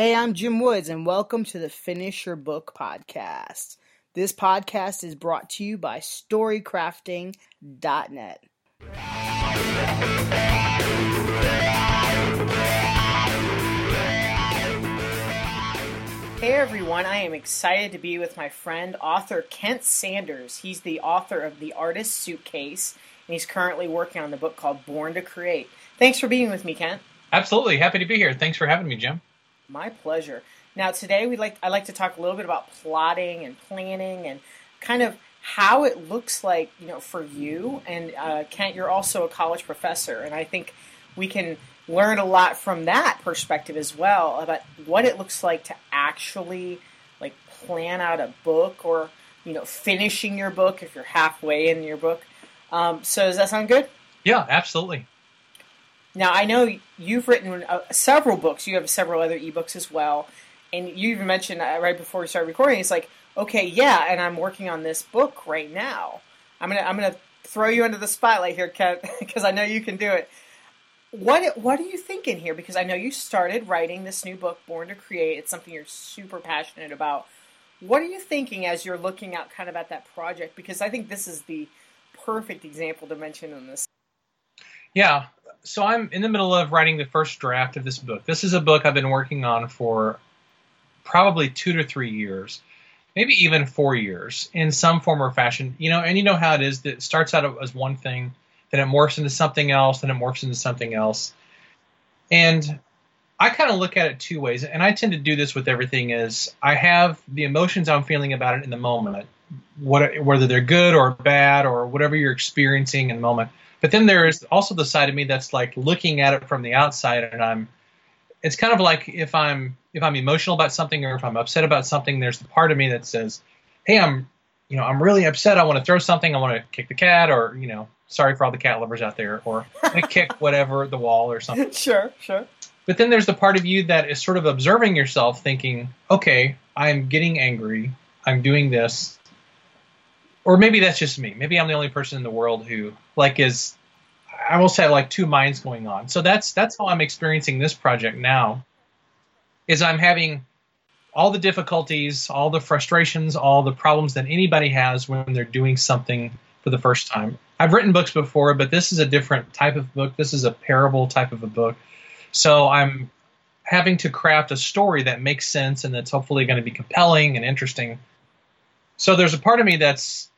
Hey, I'm Jim Woods, and welcome to the Finish Your Book podcast. This podcast is brought to you by StoryCrafting.net. Hey everyone, I am excited to be with my friend, author Kent Sanders. He's the author of The Artist's Suitcase, and he's currently working on the book called Born to Create. Thanks for being with me, Kent. Absolutely. Happy to be here. Thanks for having me, Jim. My pleasure. Now today I'd like to talk a little bit about plotting and planning and kind of how it looks like, you know, for you. And Kent, you're also a college professor, and I think we can learn a lot from that perspective as well about what it looks like to actually like plan out a book or, you know, finishing your book if you're halfway in your book. So does that sound good? Yeah, absolutely. Now, I know you've written several books. You have several other ebooks as well. And you even mentioned right before we started recording, it's like, okay, yeah, and I'm working on this book right now. I'm gonna throw you under the spotlight here, Kent, because I know you can do it. What are you thinking here? Because I know you started writing this new book, Born to Create. It's something you're super passionate about. What are you thinking as you're looking out kind of at that project? Because I think this is the perfect example to mention on this. Yeah, so I'm in the middle of writing the first draft of this book. This is a book I've been working on for probably 2 to 3 years, maybe even 4 years in some form or fashion. You know, and you know how it is that it starts out as one thing, then it morphs into something else, then it morphs into something else. And I kind of look at it two ways, and I tend to do this with everything is I have the emotions I'm feeling about it in the moment, whether they're good or bad or whatever you're experiencing in the moment. But then there is also the side of me that's like looking at it from the outside, and it's kind of like if I'm emotional about something or if I'm upset about something, there's the part of me that says, hey, I'm really upset. I want to throw something. I want to kick the cat, or, you know, sorry for all the cat lovers out there, or I want to kick whatever, the wall or something. Sure. But then there's the part of you that is sort of observing yourself thinking, okay, I'm getting angry. I'm doing this. Or maybe that's just me. Maybe I'm the only person in the world who I will say two minds going on. So that's how I'm experiencing this project now, is I'm having all the difficulties, all the frustrations, all the problems that anybody has when they're doing something for the first time. I've written books before, but this is a different type of book. This is a parable type of a book. So I'm having to craft a story that makes sense and that's hopefully going to be compelling and interesting. So there's a part of me that's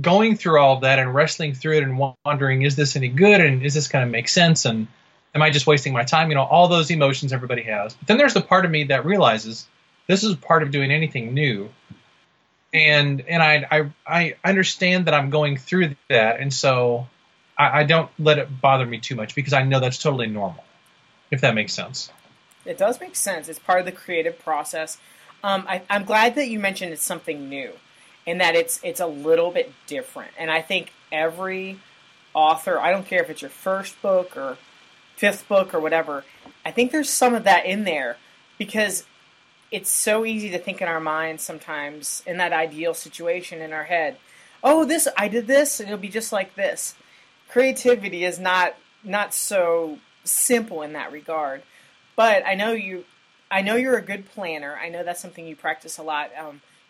going through all of that and wrestling through it and wondering, is this any good, and is this going to make sense, and am I just wasting my time? You know, all those emotions everybody has. But then there's the part of me that realizes this is part of doing anything new, and I understand that I'm going through that, and so I don't let it bother me too much because I know that's totally normal, if that makes sense. It does make sense. It's part of the creative process. I'm glad that you mentioned it's something new, and that it's a little bit different. And I think every author, I don't care if it's your first book or fifth book or whatever, I think there's some of that in there because it's so easy to think in our minds sometimes in that ideal situation in our head, oh, this, I did this, and it'll be just like this. Creativity is not so simple in that regard. But I know you're a good planner. I know that's something you practice a lot,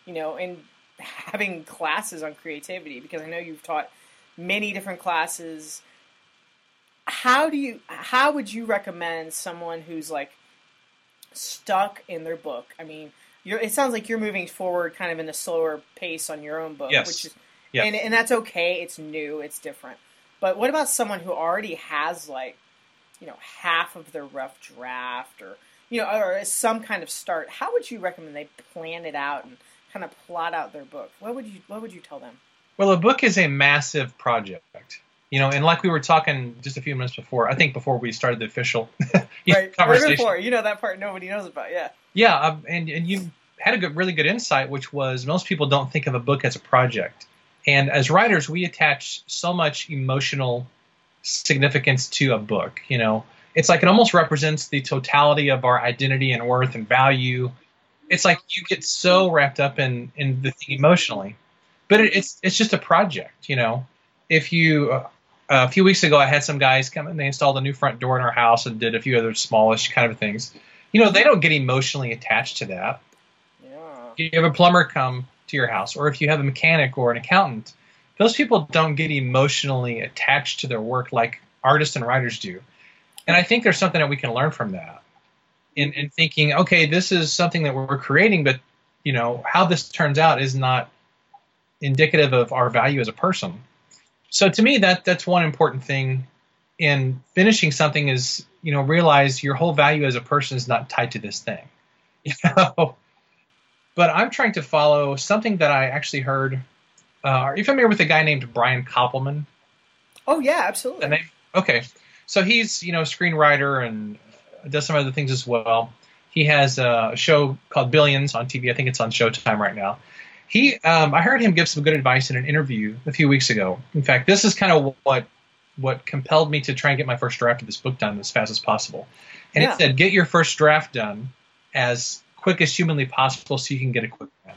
you know, and having classes on creativity, because I know you've taught many different classes. How would you recommend someone who's like stuck in their book? I mean, it sounds like you're moving forward kind of in a slower pace on your own book, yes. Which is, yes. And that's okay. It's new, it's different. But what about someone who already has like, you know, half of their rough draft, or, you know, or some kind of start? How would you recommend they plan it out and kind of plot out their book? What would you tell them? Well, a book is a massive project, you know, and like we were talking just a few minutes before, I think before we started the official right. Conversation. Before, you know, that part nobody knows about, yeah. Yeah, and you had a really good insight, which was most people don't think of a book as a project. And as writers, we attach so much emotional significance to a book, you know. It's like it almost represents the totality of our identity and worth and value. It's like you get so wrapped up in the thing emotionally, but it's just a project, you know. If you a few weeks ago, I had some guys come and they installed a new front door in our house and did a few other smallish kind of things. You know, they don't get emotionally attached to that. Yeah. You have a plumber come to your house, or if you have a mechanic or an accountant, those people don't get emotionally attached to their work like artists and writers do. And I think there's something that we can learn from that in thinking, okay, this is something that we're creating, but, you know, how this turns out is not indicative of our value as a person. So to me, that's one important thing in finishing something is, you know, realize your whole value as a person is not tied to this thing, you know. But I'm trying to follow something that I actually heard. Are you familiar with a guy named Brian Koppelman? Oh, yeah, absolutely. And okay. So he's, you know, a screenwriter and does some other things as well. He has a show called Billions on TV. I think it's on Showtime right now. He, I heard him give some good advice in an interview a few weeks ago. In fact, this is kind of what compelled me to try and get my first draft of this book done as fast as possible. And yeah. It said, get your first draft done as quick as humanly possible so you can get a quick win.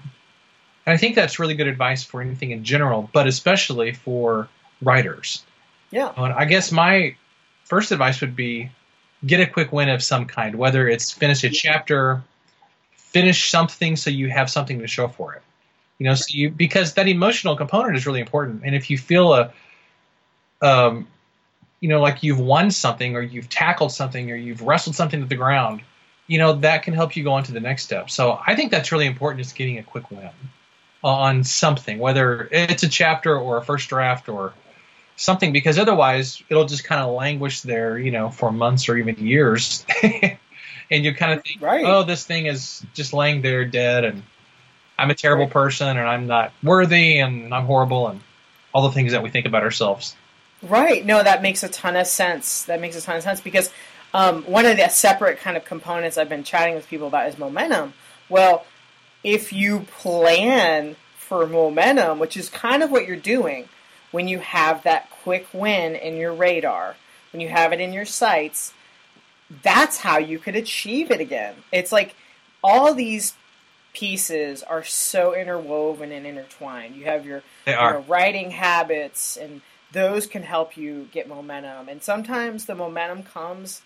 And I think that's really good advice for anything in general, but especially for writers. Yeah. And I guess my first advice would be get a quick win of some kind, whether it's finish a chapter, finish something so you have something to show for it. You know, so you, because that emotional component is really important. And if you feel you know, like you've won something or you've tackled something or you've wrestled something to the ground, you know, that can help you go on to the next step. So I think that's really important is getting a quick win on something, whether it's a chapter or a first draft or something, because otherwise it'll just kind of languish there, you know, for months or even years. And you kind of think, right. Oh, this thing is just laying there dead and I'm a terrible person and I'm not worthy and I'm horrible and all the things that we think about ourselves. Right. No, that makes a ton of sense. That makes a ton of sense because one of the separate kind of components I've been chatting with people about is momentum. Well, if you plan for momentum, which is kind of what you're doing when you have that quick win in your radar, when you have it in your sights, that's how you could achieve it again. It's like all these pieces are so interwoven and intertwined. You have your writing habits, and those can help you get momentum. And sometimes the momentum comes,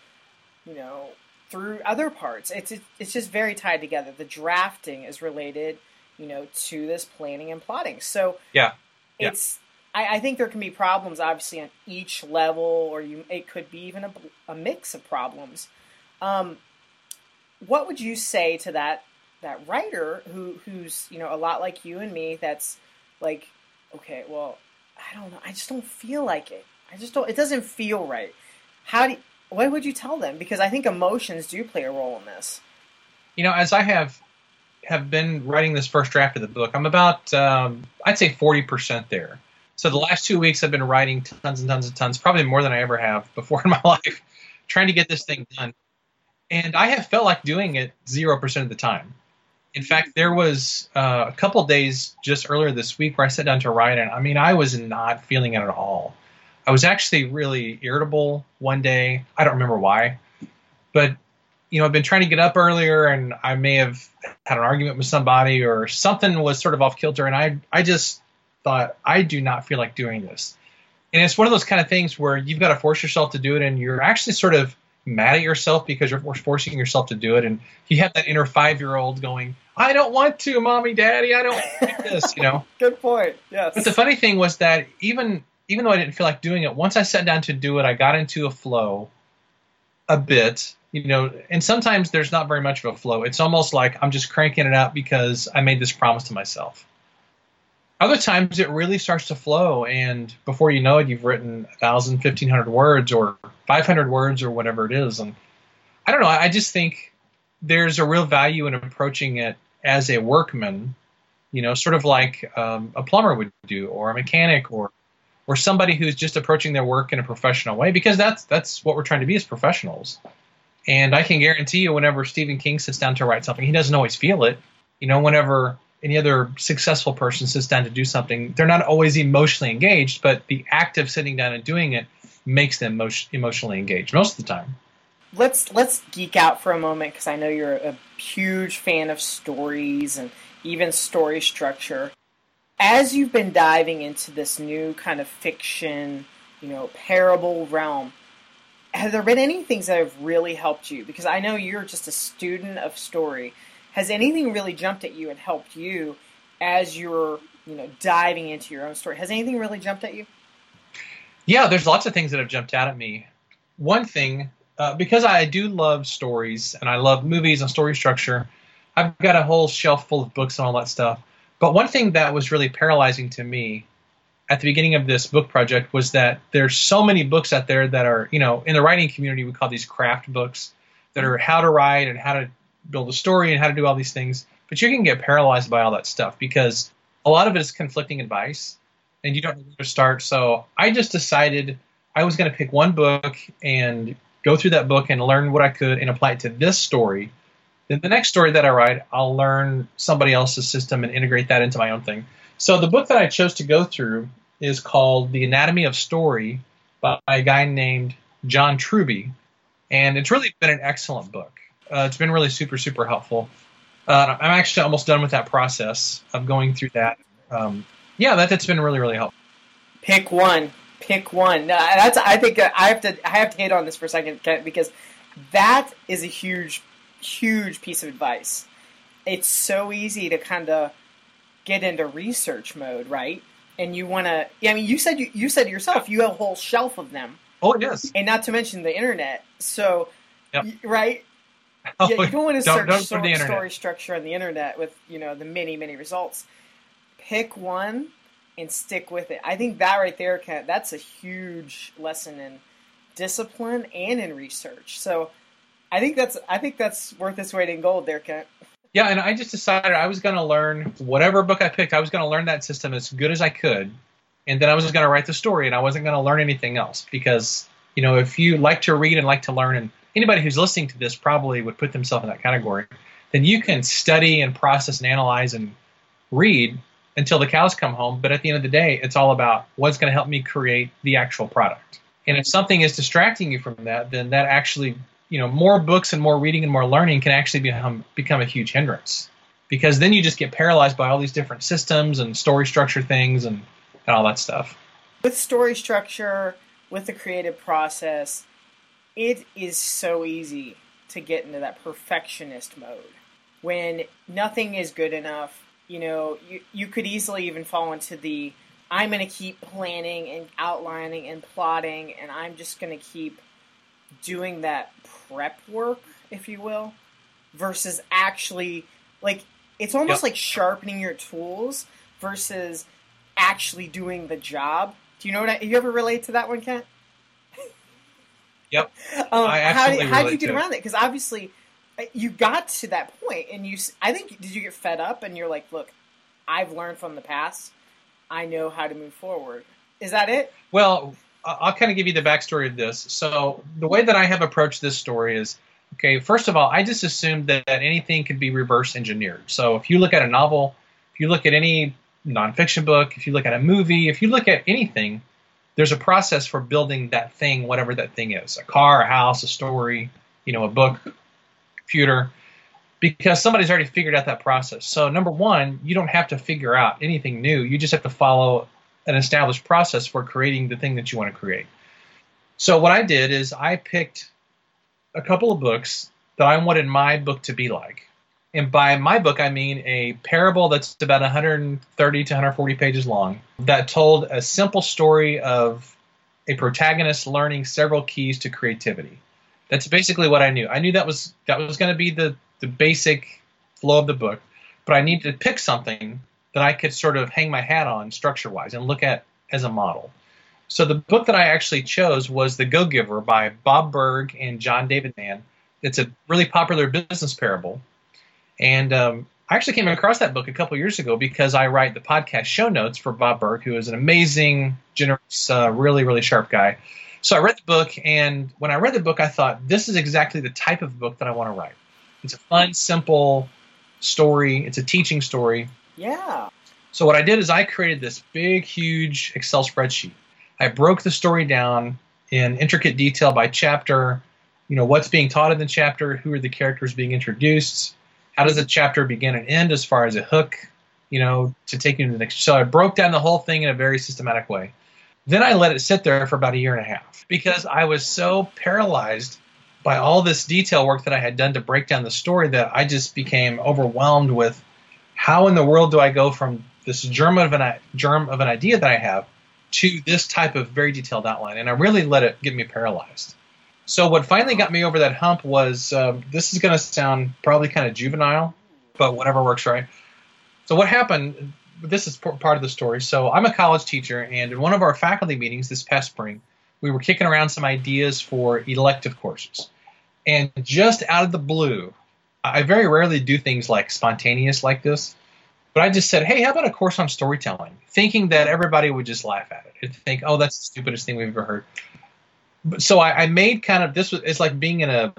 you know, through other parts. It's just very tied together. The drafting is related, you know, to this planning and plotting. So yeah. It's I think there can be problems obviously on each level, or it could be even a mix of problems. What would you say to that writer who's, you know, a lot like you and me, that's like, okay, well, I don't know. I just don't feel like it. It doesn't feel right. What would you tell them? Because I think emotions do play a role in this. You know, as I have been writing this first draft of the book, I'm about, I'd say 40% there. So the last 2 weeks I've been writing tons and tons and tons, probably more than I ever have before in my life, trying to get this thing done. And I have felt like doing it 0% of the time. In fact, there was a couple days just earlier this week where I sat down to write, and I mean, I was not feeling it at all. I was actually really irritable one day. I don't remember why, but you know, I've been trying to get up earlier, and I may have had an argument with somebody, or something was sort of off kilter, and I just thought, I do not feel like doing this. And it's one of those kind of things where you've got to force yourself to do it, and you're actually sort of mad at yourself because you're forcing yourself to do it, and you have that inner 5-year-old going, I don't want to, Mommy, Daddy, I don't want to do this, you know. Good point. Yes. But the funny thing was that even though I didn't feel like doing it, once I sat down to do it, I got into a flow a bit, you know, and sometimes there's not very much of a flow. It's almost like I'm just cranking it out because I made this promise to myself. Other times it really starts to flow, and before you know it, you've written 1,000, 1,500 words or 500 words or whatever it is. And I don't know. I just think there's a real value in approaching it as a workman, you know, sort of like a plumber would do, or a mechanic, or somebody who's just approaching their work in a professional way, because that's what we're trying to be as professionals. And I can guarantee you whenever Stephen King sits down to write something, he doesn't always feel it. You know, whenever any other successful person sits down to do something, they're not always emotionally engaged, but the act of sitting down and doing it makes them emotionally engaged most of the time. Let's geek out for a moment, because I know you're a huge fan of stories and even story structure. As you've been diving into this new kind of fiction, you know, parable realm, have there been any things that have really helped you? Because I know you're just a student of story. Has anything really jumped at you and helped you as you're, you know, diving into your own story? Has anything really jumped at you? Yeah, there's lots of things that have jumped out at me. One thing, because I do love stories and I love movies and story structure, I've got a whole shelf full of books and all that stuff. But one thing that was really paralyzing to me at the beginning of this book project was that there's so many books out there that are, you know, in the writing community, we call these craft books that are how to write and how to build a story and how to do all these things. But you can get paralyzed by all that stuff because a lot of it is conflicting advice and you don't know where to start. So I just decided I was going to pick one book and go through that book and learn what I could and apply it to this story. Then the next story that I write, I'll learn somebody else's system and integrate that into my own thing. So the book that I chose to go through is called The Anatomy of Story by a guy named John Truby. And it's really been an excellent book. It's been really super, super helpful. I'm actually almost done with that process of going through that. That's been really, really helpful. Pick one. No, that's, I think I have to hit on this for a second, Kent, because that is a huge piece of advice. It's so easy to kind of get into research mode, right? And you want to, I mean, you said yourself, you have a whole shelf of them. Oh, yes. And not to mention the internet. So, yep. Right? Oh, yeah, you don't want to search story structure on the internet with, you know, the many, many results. Pick one and stick with it. I think that right there, Kent, that's a huge lesson in discipline and in research. So, I think that's worth its weight in gold there, Kent. Yeah, and I just decided I was going to learn whatever book I picked, I was going to learn that system as good as I could, and then I was just going to write the story, and I wasn't going to learn anything else because, you know, if you like to read and like to learn, and anybody who's listening to this probably would put themselves in that category, then you can study and process and analyze and read until the cows come home, but at the end of the day, it's all about what's going to help me create the actual product. And if something is distracting you from that, then that actually... you know, more books and more reading and more learning can actually become a huge hindrance because then you just get paralyzed by all these different systems and story structure things and all that stuff. With story structure, with the creative process, it is so easy to get into that perfectionist mode when nothing is good enough. You know, you could easily even fall into the, I'm going to keep planning and outlining and plotting and I'm just going to keep doing that prep work, if you will, versus actually, like, it's almost like sharpening your tools versus actually doing the job. Do you know you ever relate to that one, Kent? Yep. I absolutely how do you get around that? Because obviously you got to that point and did you get fed up and you're like, look, I've learned from the past. I know how to move forward. Is that it? Well, I'll kind of give you the backstory of this. So the way that I have approached this story is, okay, first of all, I just assumed that anything could be reverse engineered. So if you look at a novel, if you look at any nonfiction book, if you look at a movie, if you look at anything, there's a process for building that thing, whatever that thing is, a car, a house, a story, you know, a book, computer, because somebody's already figured out that process. So number one, you don't have to figure out anything new. You just have to follow an established process for creating the thing that you want to create. So what I did is I picked a couple of books that I wanted my book to be like. And by my book, I mean a parable that's about 130 to 140 pages long that told a simple story of a protagonist learning several keys to creativity. That's basically what I knew. I knew that was going to be the basic flow of the book, but I needed to pick something that I could sort of hang my hat on structure-wise and look at as a model. So the book that I actually chose was The Go-Giver by Bob Burg and John David Mann. It's a really popular business parable. And I actually came across that book a couple years ago because I write the podcast show notes for Bob Burg, who is an amazing, generous, really, really sharp guy. So I read the book, and when I read the book, I thought, this is exactly the type of book that I want to write. It's a fun, simple story. It's a teaching story. Yeah. So what I did is I created this big, huge Excel spreadsheet. I broke the story down in intricate detail by chapter, you know, what's being taught in the chapter, who are the characters being introduced, how does the chapter begin and end as far as a hook, you know, to take you to the next. So I broke down the whole thing in a very systematic way. Then I let it sit there for about a year and a half because I was so paralyzed by all this detail work that I had done to break down the story that I just became overwhelmed with how in the world do I go from this germ of an idea that I have to this type of very detailed outline. And I really let it get me paralyzed. So what finally got me over that hump was, this is going to sound probably kind of juvenile, but whatever works, right? So what happened, this is part of the story. So I'm a college teacher, and in one of our faculty meetings this past spring, we were kicking around some ideas for elective courses. And just out of the blue, I very rarely do things like spontaneous like this, but I just said, hey, how about a course on storytelling? Thinking that everybody would just laugh at it and think, oh, that's the stupidest thing we've ever heard. But so I made kind of this, it's like being in a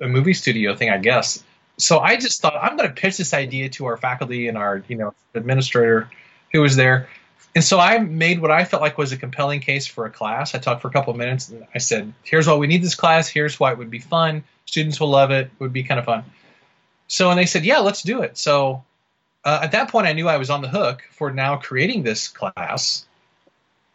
movie studio thing, I guess. So I just thought, I'm going to pitch this idea to our faculty and our, you know, administrator who was there. And so I made what I felt like was a compelling case for a class. I talked for a couple of minutes and I said, here's why we need this class. Here's why it would be fun. Students will love it. It would be kind of fun. So, and they said, yeah, let's do it. So at that point, I knew I was on the hook for now creating this class.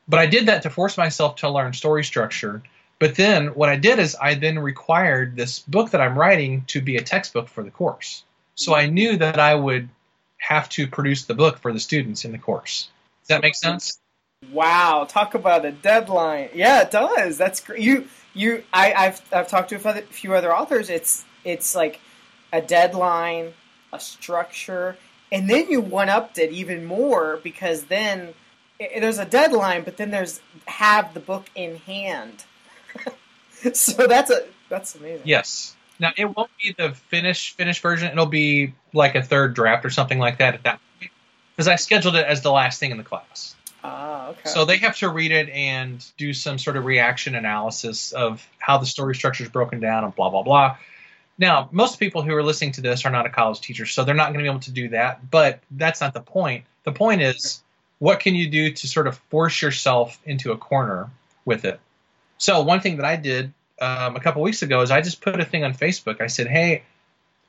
But I did that to force myself to learn story structure. But then what I did is I then required this book that I'm writing to be a textbook for the course. So I knew that I would have to produce the book for the students in the course. Does that make sense? Wow. Talk about a deadline. Yeah, it does. That's great. I've talked to a few other authors. It's like a deadline, a structure, and then you one-upped it even more because then there's a deadline, but then there's have the book in hand. So that's amazing. Yes. Now it won't be the finished version. It'll be like a third draft or something like that at that point, because I scheduled it as the last thing in the class. Ah, okay. So they have to read it and do some sort of reaction analysis of how the story structure is broken down and blah blah blah. Now, most people who are listening to this are not a college teacher, so they're not going to be able to do that. But that's not the point. The point is, what can you do to sort of force yourself into a corner with it? So one thing that I did a couple weeks ago is I just put a thing on Facebook. I said, hey,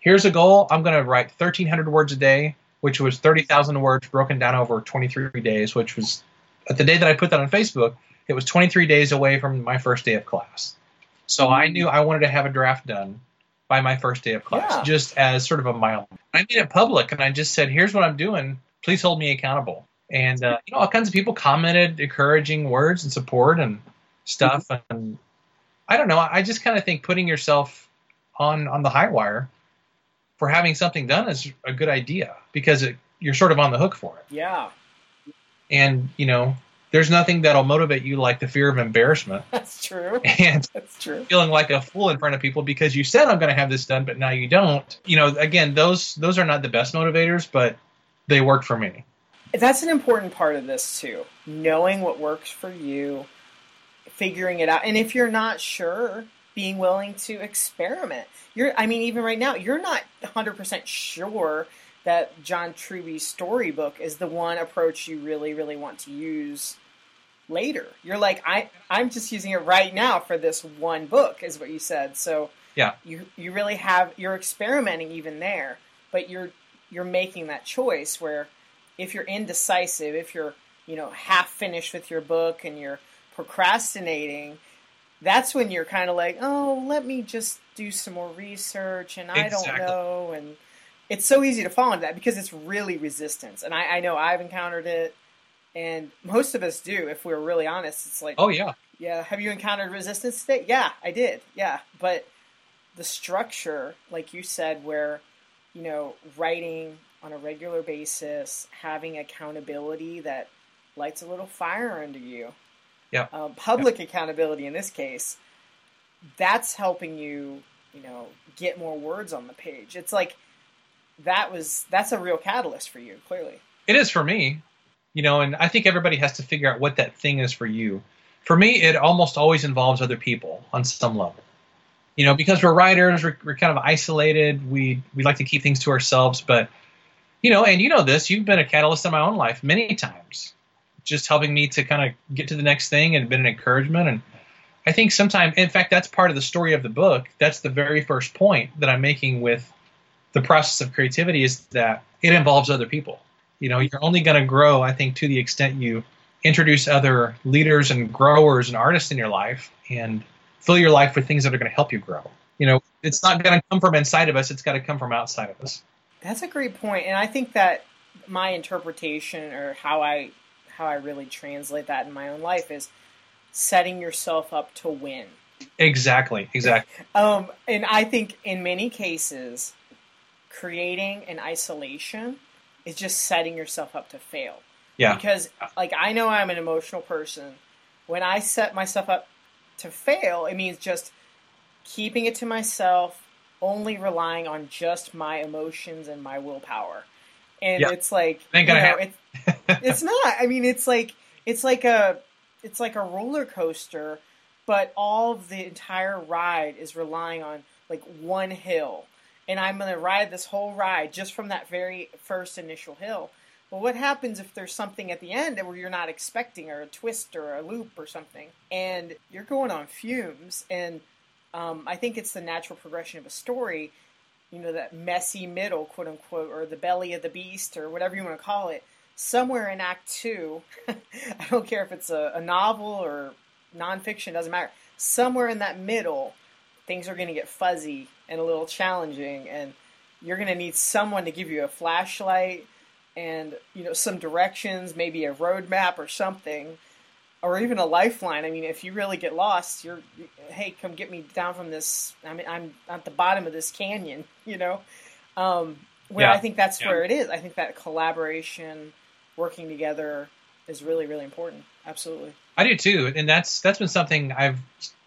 here's a goal. I'm going to write 1,300 words a day, which was 30,000 words broken down over 23 days, which was at the day that I put that on Facebook, it was 23 days away from my first day of class. So I knew I wanted to have a draft done by my first day of class, yeah, just as sort of a milestone. I made it public, and I just said, here's what I'm doing. Please hold me accountable. And you know, all kinds of people commented encouraging words and support and stuff, and I don't know, I just kind of think putting yourself on the high wire for having something done is a good idea, because you're sort of on the hook for it. Yeah. And you know, there's nothing that'll motivate you like the fear of embarrassment. That's true. And that's true. Feeling like a fool in front of people because you said I'm going to have this done, but now you don't. You know, again, those are not the best motivators, but they work for me. That's an important part of this too. Knowing what works for you. Figuring it out. And if you're not sure, being willing to experiment. Even right now, you're not 100% sure that John Truby's storybook is the one approach you really, really want to use later. You're like, I'm just using it right now for this one book is what you said. So yeah, you really you're experimenting even there, but you're making that choice where if you're indecisive, if you're, you know, half finished with your book and you're procrastinating, that's when you're kind of like, oh, let me just do some more research, and exactly. I don't know. And it's so easy to fall into that because it's really resistance. And I know I've encountered it, and most of us do, if we're really honest. It's like, oh yeah. Yeah. Have you encountered resistance today? Yeah, I did. Yeah. But the structure, like you said, where, you know, writing on a regular basis, having accountability that lights a little fire under you. Yeah. Public accountability in this case, that's helping you, you know, get more words on the page. It's like that's a real catalyst for you, clearly. It is for me, you know, and I think everybody has to figure out what that thing is for you. For me, it almost always involves other people on some level, you know, because we're writers, we're kind of isolated. We like to keep things to ourselves, but, you know, and you know this, you've been a catalyst in my own life many times. Just helping me to kind of get to the next thing and been an encouragement. And I think sometimes, in fact, that's part of the story of the book. That's the very first point that I'm making with the process of creativity, is that it involves other people. You know, you're only going to grow, I think, to the extent you introduce other leaders and growers and artists in your life and fill your life with things that are going to help you grow. You know, it's not going to come from inside of us. It's got to come from outside of us. That's a great point. And I think that my interpretation, or how I really translate that in my own life, is setting yourself up to win. Exactly. And I think in many cases, creating in isolation is just setting yourself up to fail. Yeah. Because, like, I know I'm an emotional person. When I set myself up to fail, it means just keeping it to myself, only relying on just my emotions and my willpower. And it's like, ain't gonna happen. It's not. I mean, it's like a roller coaster, but all of the entire ride is relying on like one hill. And I'm going to ride this whole ride just from that very first initial hill. Well, what happens if there's something at the end where you're not expecting, or a twist or a loop or something, and you're going on fumes? And I think it's the natural progression of a story, you know, that messy middle, quote unquote, or the belly of the beast, or whatever you want to call it. Somewhere in Act 2, I don't care if it's a novel or nonfiction, doesn't matter. Somewhere in that middle, things are going to get fuzzy and a little challenging, and you're going to need someone to give you a flashlight and, you know, some directions, maybe a roadmap or something, or even a lifeline. I mean, if you really get lost, you're, hey, come get me down from this. I mean, I'm at the bottom of this canyon, you know. I think that's where it is. I think that collaboration, working together, is really, really important. Absolutely. I do too, and that's been something I've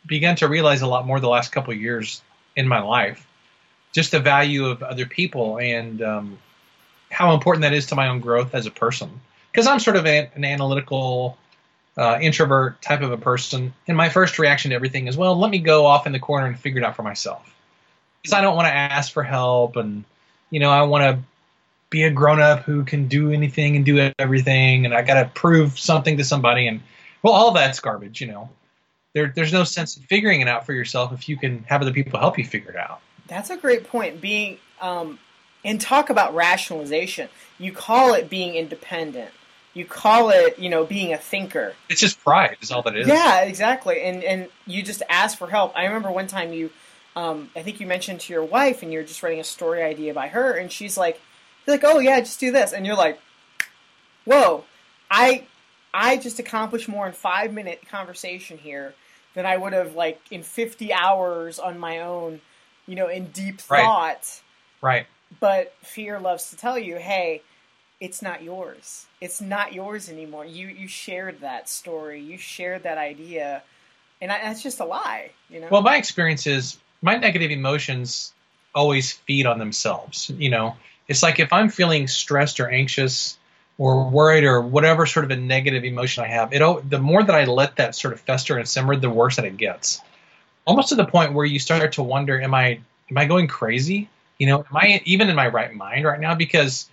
began to realize a lot more the last couple of years in my life, just the value of other people and how important that is to my own growth as a person. Because I'm sort of an analytical, introvert type of a person, and my first reaction to everything is, well, let me go off in the corner and figure it out for myself. Because I don't want to ask for help, and, you know, I want to be a grown-up who can do anything and do everything, and I got to prove something to somebody, and, well, all that's garbage, you know. There's no sense in figuring it out for yourself if you can have other people help you figure it out. That's a great point. Being and talk about rationalization. You call it being independent. You call it, you know, being a thinker. It's just pride is all that it is. Yeah, exactly. And you just ask for help. I remember one time you, I think you mentioned to your wife, and you were just running a story idea by her, and she's like, oh yeah, just do this, and you're like, whoa, I just accomplished more in 5-minute conversation here than I would have like in 50 hours on my own, you know, in deep thought. Right. But fear loves to tell you, hey, it's not yours. It's not yours anymore. You shared that story. You shared that idea. And that's just a lie, you know? Well, my experience is my negative emotions always feed on themselves. You know, it's like if I'm feeling stressed or anxious or worried or whatever sort of a negative emotion I have, the more that I let that sort of fester and simmer, the worse that it gets. Almost to the point where you start to wonder, am I going crazy? You know, am I even in my right mind right now? Because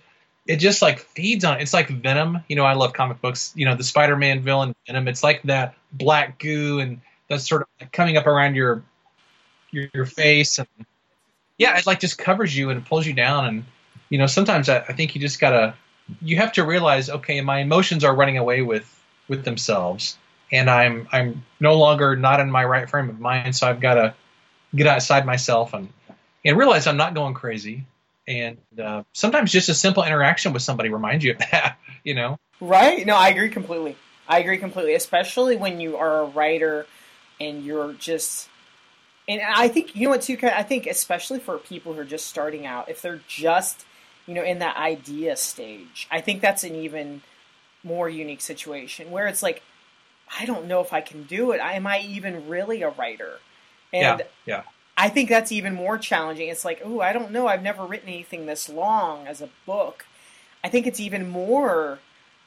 it just like feeds on it. It's like Venom. You know, I love comic books. You know, the Spider-Man villain Venom. It's like that black goo and that's sort of like coming up around your face. And yeah, it like just covers you and pulls you down. And, you know, sometimes I think you just got to, you have to realize, okay, my emotions are running away with themselves, and I'm no longer not in my right frame of mind, so I've got to get outside myself and realize I'm not going crazy. And sometimes just a simple interaction with somebody reminds you of that, you know? Right. No, I agree completely, especially when you are a writer and you're just – and I think, you know what, too, I think especially for people who are just starting out, if they're just – you know, in that idea stage, I think that's an even more unique situation where it's like, I don't know if I can do it. Am I even really a writer? And yeah. I think that's even more challenging. It's like, oh, I don't know. I've never written anything this long as a book. I think it's even more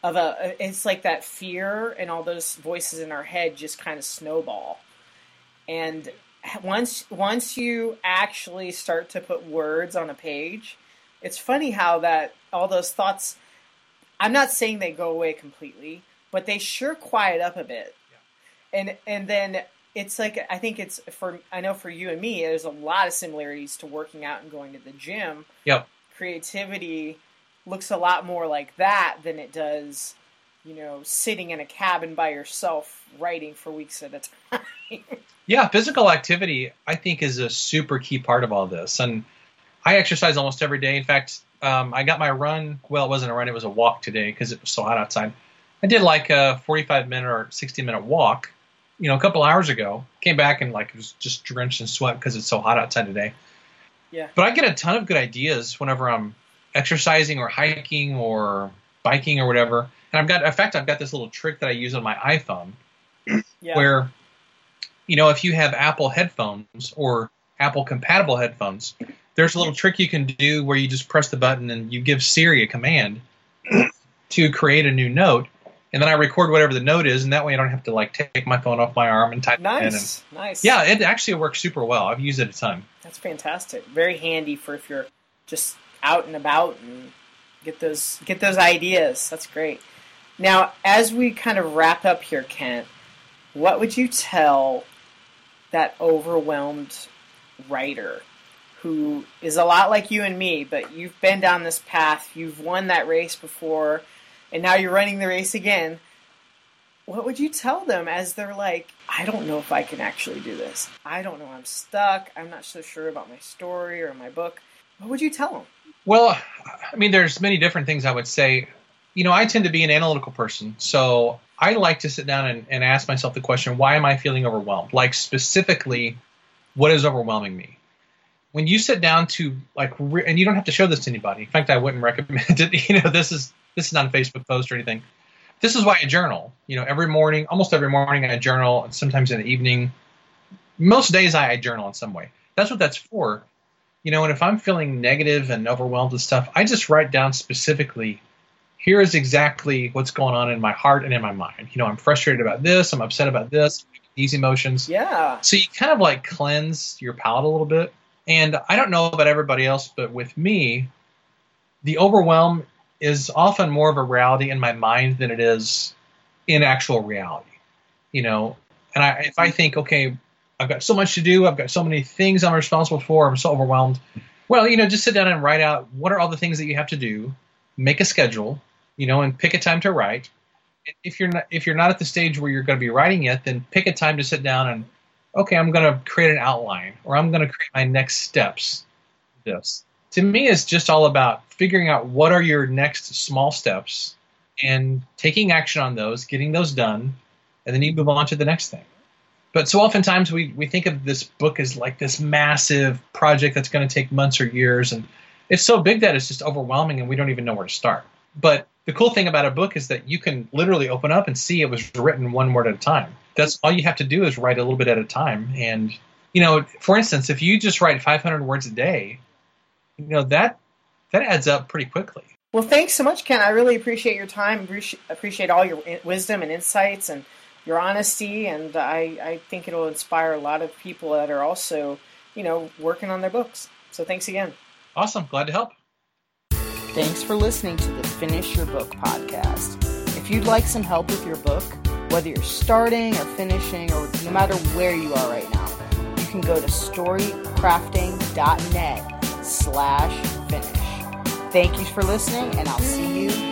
of it's like that fear and all those voices in our head just kind of snowball. And once you actually start to put words on a page, it's funny how that all those thoughts, I'm not saying they go away completely, but they sure quiet up a bit. Yeah. And then it's like, I think it's I know for you and me, there's a lot of similarities to working out and going to the gym. Yep. Creativity looks a lot more like that than it does you know, sitting in a cabin by yourself writing for weeks at a time. Yeah, physical activity, I think, is a super key part of all this. And I exercise almost every day. In fact, I got my run. Well, it wasn't a run. It was a walk today because it was so hot outside. I did like a 45-minute or 60-minute walk, you know, a couple hours ago. Came back and like was just drenched in sweat because it's so hot outside today. Yeah. But I get a ton of good ideas whenever I'm exercising or hiking or biking or whatever. And I've got, in fact, I've got this little trick that I use on my iPhone where, you know, if you have Apple headphones or Apple compatible headphones, there's a little trick you can do where you just press the button and you give Siri a command to create a new note. And then I record whatever the note is. And that way I don't have to like take my phone off my arm and type it in. Nice. Yeah, it actually works super well. I've used it a ton. That's fantastic. Very handy for if you're just out and about and get those ideas. That's great. Now, as we kind of wrap up here, Kent, what would you tell that overwhelmed writer who is a lot like you and me, but you've been down this path, you've won that race before, and now you're running the race again? What would you tell them as they're like, I don't know if I can actually do this. I don't know. I'm stuck. I'm not so sure about my story or my book. What would you tell them? Well, I mean, there's many different things I would say. You know, I tend to be an analytical person, so I like to sit down and ask myself the question, why am I feeling overwhelmed? Like specifically, what is overwhelming me? When you sit down to like, and you don't have to show this to anybody. In fact, I wouldn't recommend it. You know, this is not a Facebook post or anything. This is why I journal. You know, every morning, almost every morning I journal, and sometimes in the evening. Most days I journal in some way. That's what that's for. You know, and if I'm feeling negative and overwhelmed and stuff, I just write down specifically, here is exactly what's going on in my heart and in my mind. You know, I'm frustrated about this. I'm upset about this. These emotions. Yeah. So you kind of like cleanse your palate a little bit. And I don't know about everybody else, but with me, the overwhelm is often more of a reality in my mind than it is in actual reality. You know, and if I think, okay, I've got so much to do. I've got so many things I'm responsible for. I'm so overwhelmed. Well, you know, just sit down and write out what are all the things that you have to do. Make a schedule, you know, and pick a time to write. If you're not at the stage where you're going to be writing yet, then pick a time to sit down and, okay, I'm going to create an outline, or I'm going to create my next steps. This, to me, is just all about figuring out what are your next small steps and taking action on those, getting those done, and then you move on to the next thing. But so oftentimes we think of this book as like this massive project that's going to take months or years. And it's so big that it's just overwhelming and we don't even know where to start. But the cool thing about a book is that you can literally open up and see it was written one word at a time. That's all you have to do is write a little bit at a time. And, you know, for instance, if you just write 500 words a day, you know, that adds up pretty quickly. Well, thanks so much, Ken. I really appreciate your time, appreciate all your wisdom and insights and your honesty, and I think it'll inspire a lot of people that are also, you know, working on their books. So thanks again. Awesome. Glad to help. Thanks for listening to the Finish Your Book podcast. If you'd like some help with your book, whether you're starting or finishing or no matter where you are right now, you can go to StoryCrafting.net/finish. Thank you for listening, and I'll see you